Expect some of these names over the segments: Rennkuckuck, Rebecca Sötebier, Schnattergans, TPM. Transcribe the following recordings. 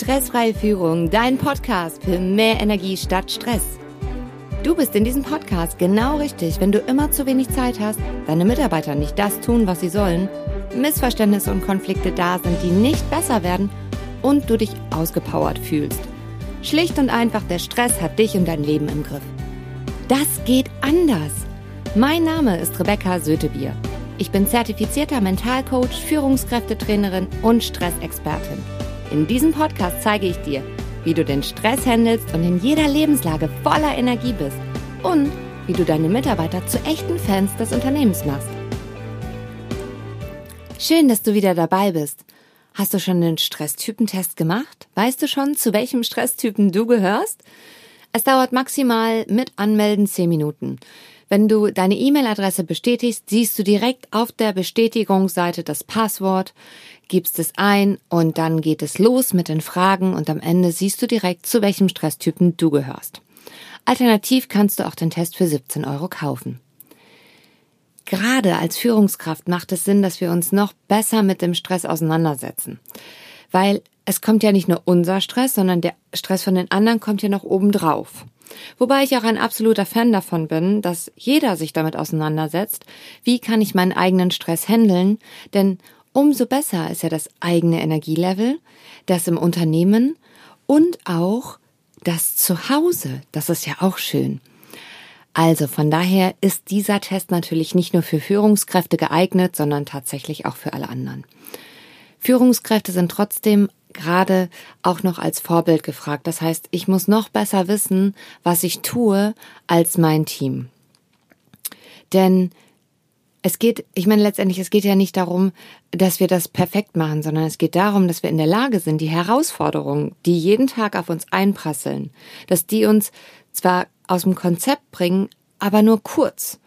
Stressfreie Führung, dein Podcast für mehr Energie statt Stress. Du bist in diesem Podcast genau richtig, wenn du immer zu wenig Zeit hast, deine Mitarbeiter nicht das tun, was sie sollen, Missverständnisse und Konflikte da sind, die nicht besser werden und du dich ausgepowert fühlst. Schlicht und einfach, der Stress hat dich und dein Leben im Griff. Das geht anders. Mein Name ist Rebecca Sötebier. Ich bin zertifizierter Mentalcoach, Führungskräftetrainerin und Stressexpertin. In diesem Podcast zeige ich dir, wie du den Stress handelst und in jeder Lebenslage voller Energie bist und wie du deine Mitarbeiter zu echten Fans des Unternehmens machst. Schön, dass du wieder dabei bist. Hast du schon den Stresstypentest gemacht? Weißt du schon, zu welchem Stresstypen du gehörst? Es dauert maximal mit Anmelden 10 Minuten. Wenn du deine E-Mail-Adresse bestätigst, siehst du direkt auf der Bestätigungsseite das Passwort, gibst es ein und dann geht es los mit den Fragen und am Ende siehst du direkt, zu welchem Stresstypen du gehörst. Alternativ kannst du auch den Test für 17 € kaufen. Gerade als Führungskraft macht es Sinn, dass wir uns noch besser mit dem Stress auseinandersetzen, weil es kommt ja nicht nur unser Stress, sondern der Stress von den anderen kommt ja noch obendrauf. Wobei ich auch ein absoluter Fan davon bin, dass jeder sich damit auseinandersetzt, wie kann ich meinen eigenen Stress handeln, denn umso besser ist ja das eigene Energielevel, das im Unternehmen und auch das Zuhause, das ist ja auch schön. Also von daher ist dieser Test natürlich nicht nur für Führungskräfte geeignet, sondern tatsächlich auch für alle anderen. Führungskräfte sind trotzdem gerade auch noch als Vorbild gefragt. Das heißt, ich muss noch besser wissen, was ich tue, als mein Team. Denn es geht ja nicht darum, dass wir das perfekt machen, sondern es geht darum, dass wir in der Lage sind, die Herausforderungen, die jeden Tag auf uns einprasseln, dass die uns zwar aus dem Konzept bringen, aber nur kurz.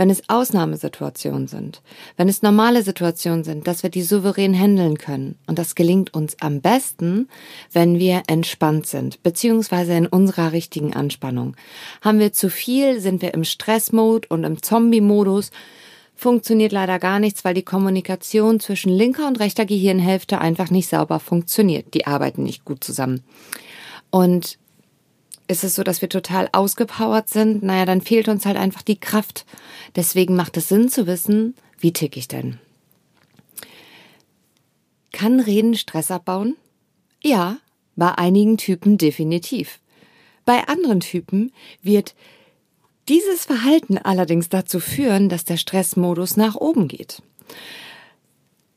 Wenn es Ausnahmesituationen sind, wenn es normale Situationen sind, dass wir die souverän handeln können. Und das gelingt uns am besten, wenn wir entspannt sind, beziehungsweise in unserer richtigen Anspannung. Haben wir zu viel, sind wir im Stressmodus und im Zombie-Modus, funktioniert leider gar nichts, weil die Kommunikation zwischen linker und rechter Gehirnhälfte einfach nicht sauber funktioniert. Die arbeiten nicht gut zusammen. Und ist es so, dass wir total ausgepowert sind? Naja, dann fehlt uns halt einfach die Kraft. Deswegen macht es Sinn zu wissen, wie ticke ich denn? Kann Reden Stress abbauen? Ja, bei einigen Typen definitiv. Bei anderen Typen wird dieses Verhalten allerdings dazu führen, dass der Stressmodus nach oben geht.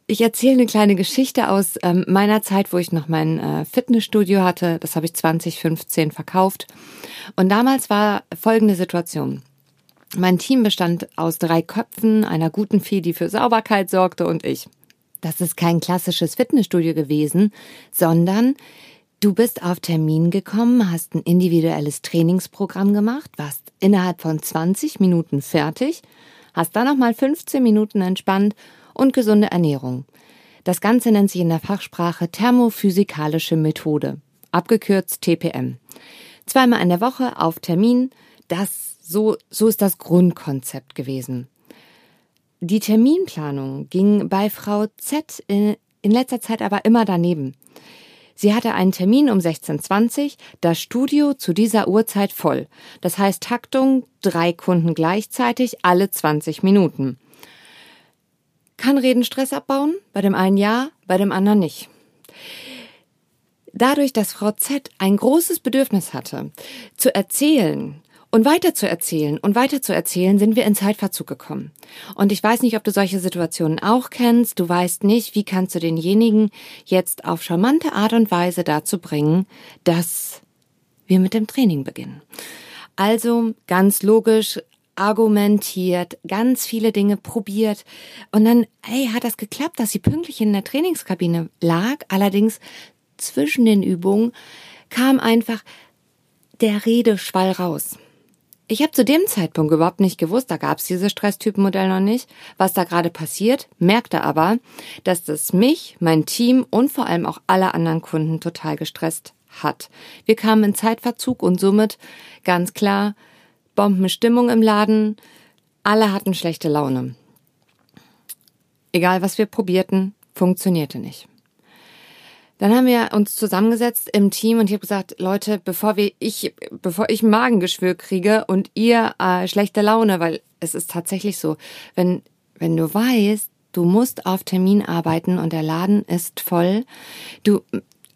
Ich erzähle eine kleine Geschichte aus meiner Zeit, wo ich noch mein Fitnessstudio hatte. Das habe ich 2015 verkauft. Und damals war folgende Situation. Mein Team bestand aus 3 Köpfen, einer guten Fee, die für Sauberkeit sorgte, und ich. Das ist kein klassisches Fitnessstudio gewesen, sondern du bist auf Termin gekommen, hast ein individuelles Trainingsprogramm gemacht, warst innerhalb von 20 Minuten fertig, hast dann nochmal 15 Minuten entspannt und gesunde Ernährung. Das Ganze nennt sich in der Fachsprache thermophysikalische Methode, abgekürzt TPM. Zweimal in der Woche auf Termin, so ist das Grundkonzept gewesen. Die Terminplanung ging bei Frau Z in letzter Zeit aber immer daneben. Sie hatte einen Termin um 16:20 Uhr, das Studio zu dieser Uhrzeit voll. Das heißt Taktung, 3 Kunden gleichzeitig, alle 20 Minuten. Kann Reden Stress abbauen? Bei dem einen ja, bei dem anderen nicht. Dadurch, dass Frau Z ein großes Bedürfnis hatte, zu erzählen und weiterzuerzählen und weiterzuerzählen, sind wir in Zeitverzug gekommen. Und ich weiß nicht, ob du solche Situationen auch kennst. Du weißt nicht, wie kannst du denjenigen jetzt auf charmante Art und Weise dazu bringen, dass wir mit dem Training beginnen. Also ganz logisch, argumentiert, ganz viele Dinge probiert und dann, hat das geklappt, dass sie pünktlich in der Trainingskabine lag. Allerdings zwischen den Übungen kam einfach der Redeschwall raus. Ich habe zu dem Zeitpunkt überhaupt nicht gewusst, da gab es dieses Stresstypenmodell noch nicht, was da gerade passiert, merkte aber, dass das mich, mein Team und vor allem auch alle anderen Kunden total gestresst hat. Wir kamen in Zeitverzug und somit ganz klar Bombenstimmung im Laden, alle hatten schlechte Laune. Egal was wir probierten, funktionierte nicht. Dann haben wir uns zusammengesetzt im Team und ich habe gesagt, Leute, bevor ich Magengeschwür kriege und ihr schlechte Laune, weil es ist tatsächlich so, wenn du weißt, du musst auf Termin arbeiten und der Laden ist voll,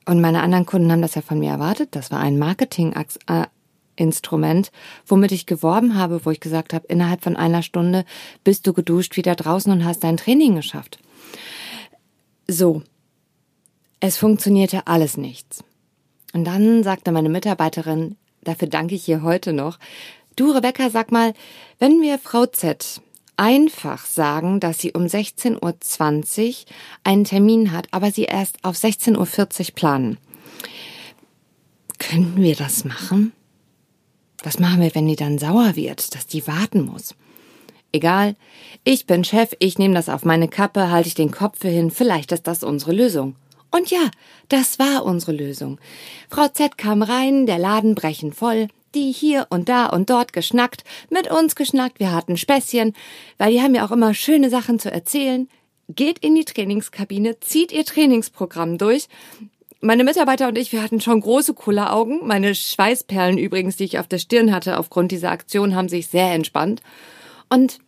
und meine anderen Kunden haben das ja von mir erwartet, das war ein Marketing-Instrument, womit ich geworben habe, wo ich gesagt habe, innerhalb von einer Stunde bist du geduscht wieder draußen und hast dein Training geschafft. So. Es funktionierte alles nichts. Und dann sagte meine Mitarbeiterin, dafür danke ich ihr heute noch, du Rebecca, sag mal, wenn wir Frau Z einfach sagen, dass sie um 16.20 Uhr einen Termin hat, aber sie erst auf 16.40 Uhr planen, können wir das machen? Was machen wir, wenn die dann sauer wird, dass die warten muss? Egal, ich bin Chef, ich nehme das auf meine Kappe, halte ich den Kopf für hin, vielleicht ist das unsere Lösung. Und ja, das war unsere Lösung. Frau Z kam rein, der Laden brechend voll, die hier und da und dort geschnackt, mit uns geschnackt, wir hatten Späßchen, weil die haben ja auch immer schöne Sachen zu erzählen. Geht in die Trainingskabine, zieht ihr Trainingsprogramm durch. Meine Mitarbeiter und ich, wir hatten schon große Kulleraugen. Meine Schweißperlen übrigens, die ich auf der Stirn hatte aufgrund dieser Aktion, haben sich sehr entspannt. Und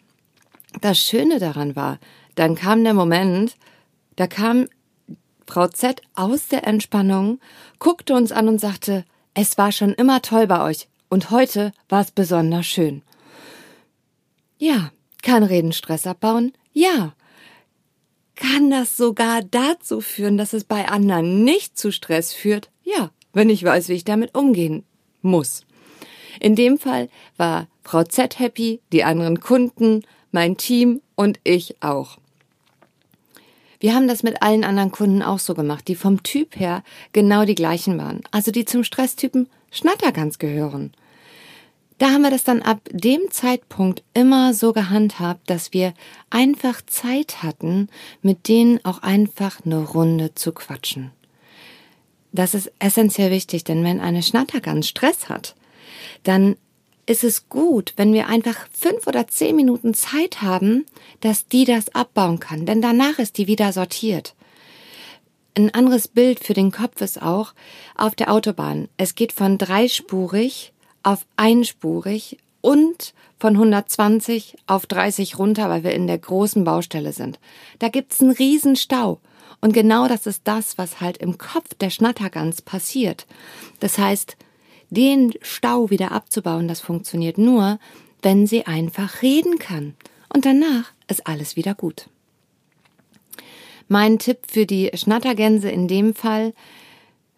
das Schöne daran war, dann kam der Moment, da kam Frau Z aus der Entspannung, guckte uns an und sagte, es war schon immer toll bei euch und heute war es besonders schön. Ja, kann Reden Stress abbauen? Ja. Kann das sogar dazu führen, dass es bei anderen nicht zu Stress führt? Ja, wenn ich weiß, wie ich damit umgehen muss. In dem Fall war Frau Z happy, die anderen Kunden, mein Team und ich auch. Wir haben das mit allen anderen Kunden auch so gemacht, die vom Typ her genau die gleichen waren. Also die zum Stresstypen Schnattergans gehören. Da haben wir das dann ab dem Zeitpunkt immer so gehandhabt, dass wir einfach Zeit hatten, mit denen auch einfach eine Runde zu quatschen. Das ist essentiell wichtig, denn wenn eine Schnattergans Stress hat, dann ist es gut, wenn wir einfach 5 oder 10 Minuten Zeit haben, dass die das abbauen kann, denn danach ist die wieder sortiert. Ein anderes Bild für den Kopf ist auch auf der Autobahn. Es geht von 3-spurig auf 1-spurig und von 120 auf 30 runter, weil wir in der großen Baustelle sind. Da gibt's einen riesen Stau. Und genau das ist das, was halt im Kopf der Schnattergans passiert. Das heißt, den Stau wieder abzubauen, das funktioniert nur, wenn sie einfach reden kann. Und danach ist alles wieder gut. Mein Tipp für die Schnattergänse in dem Fall,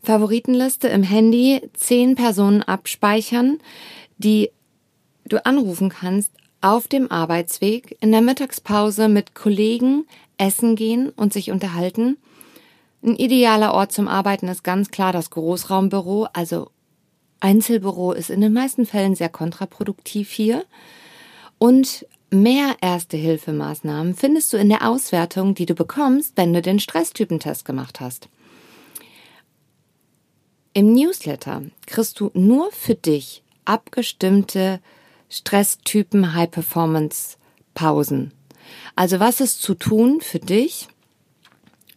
Favoritenliste im Handy, 10 Personen abspeichern, die du anrufen kannst auf dem Arbeitsweg, in der Mittagspause mit Kollegen essen gehen und sich unterhalten. Ein idealer Ort zum Arbeiten ist ganz klar das Großraumbüro, also Einzelbüro ist in den meisten Fällen sehr kontraproduktiv hier. Und mehr Erste-Hilfe-Maßnahmen findest du in der Auswertung, die du bekommst, wenn du den Stresstypentest gemacht hast. Im Newsletter kriegst du nur für dich abgestimmte Stresstypen-High-Performance-Pausen. Also was ist zu tun für dich,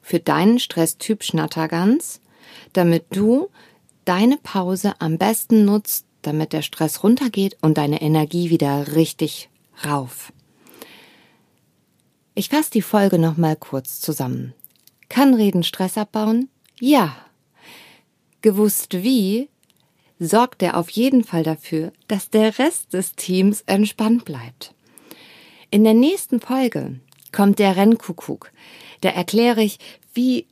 für deinen Stresstyp Schnattergans, damit du deine Pause am besten nutzt, damit der Stress runtergeht und deine Energie wieder richtig rauf. Ich fasse die Folge nochmal kurz zusammen. Kann Reden Stress abbauen? Ja. Gewusst wie, sorgt er auf jeden Fall dafür, dass der Rest des Teams entspannt bleibt. In der nächsten Folge kommt der Rennkuckuck. Da erkläre ich, wie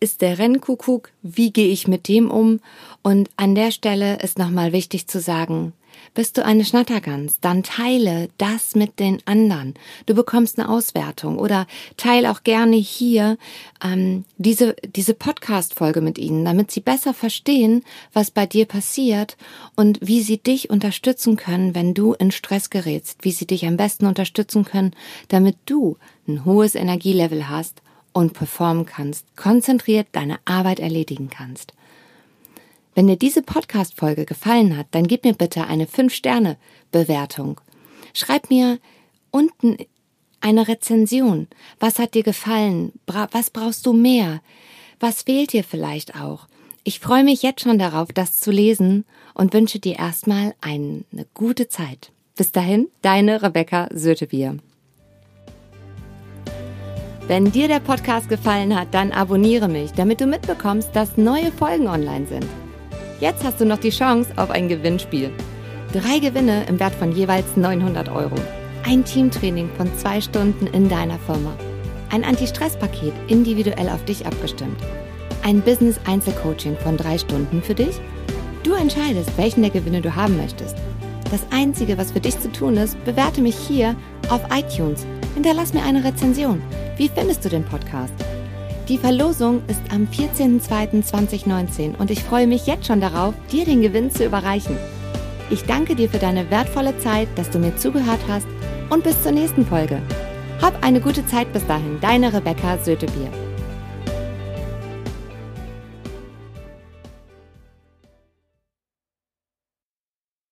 ist der Rennkuckuck, wie gehe ich mit dem um? Und an der Stelle ist nochmal wichtig zu sagen, bist du eine Schnattergans, dann teile das mit den anderen. Du bekommst eine Auswertung oder teile auch gerne hier diese Podcast-Folge mit ihnen, damit sie besser verstehen, was bei dir passiert und wie sie dich unterstützen können, wenn du in Stress gerätst, wie sie dich am besten unterstützen können, damit du ein hohes Energielevel hast und performen kannst, konzentriert deine Arbeit erledigen kannst. Wenn dir diese Podcast-Folge gefallen hat, dann gib mir bitte eine 5-Sterne-Bewertung. Schreib mir unten eine Rezension. Was hat dir gefallen? Was brauchst du mehr? Was fehlt dir vielleicht auch? Ich freue mich jetzt schon darauf, das zu lesen und wünsche dir erstmal eine gute Zeit. Bis dahin, deine Rebecca Sötebier. Wenn dir der Podcast gefallen hat, dann abonniere mich, damit du mitbekommst, dass neue Folgen online sind. Jetzt hast du noch die Chance auf ein Gewinnspiel. 3 Gewinne im Wert von jeweils 900 €. Ein Teamtraining von 2 Stunden in deiner Firma. Ein Anti-Stress-Paket individuell auf dich abgestimmt. Ein Business-Einzelcoaching von 3 Stunden für dich. Du entscheidest, welchen der Gewinne du haben möchtest. Das Einzige, was für dich zu tun ist, bewerte mich hier auf iTunes. Hinterlass mir eine Rezension. Wie findest du den Podcast? Die Verlosung ist am 14.02.2019 und ich freue mich jetzt schon darauf, dir den Gewinn zu überreichen. Ich danke dir für deine wertvolle Zeit, dass du mir zugehört hast und bis zur nächsten Folge. Hab eine gute Zeit bis dahin, deine Rebecca Sötebier.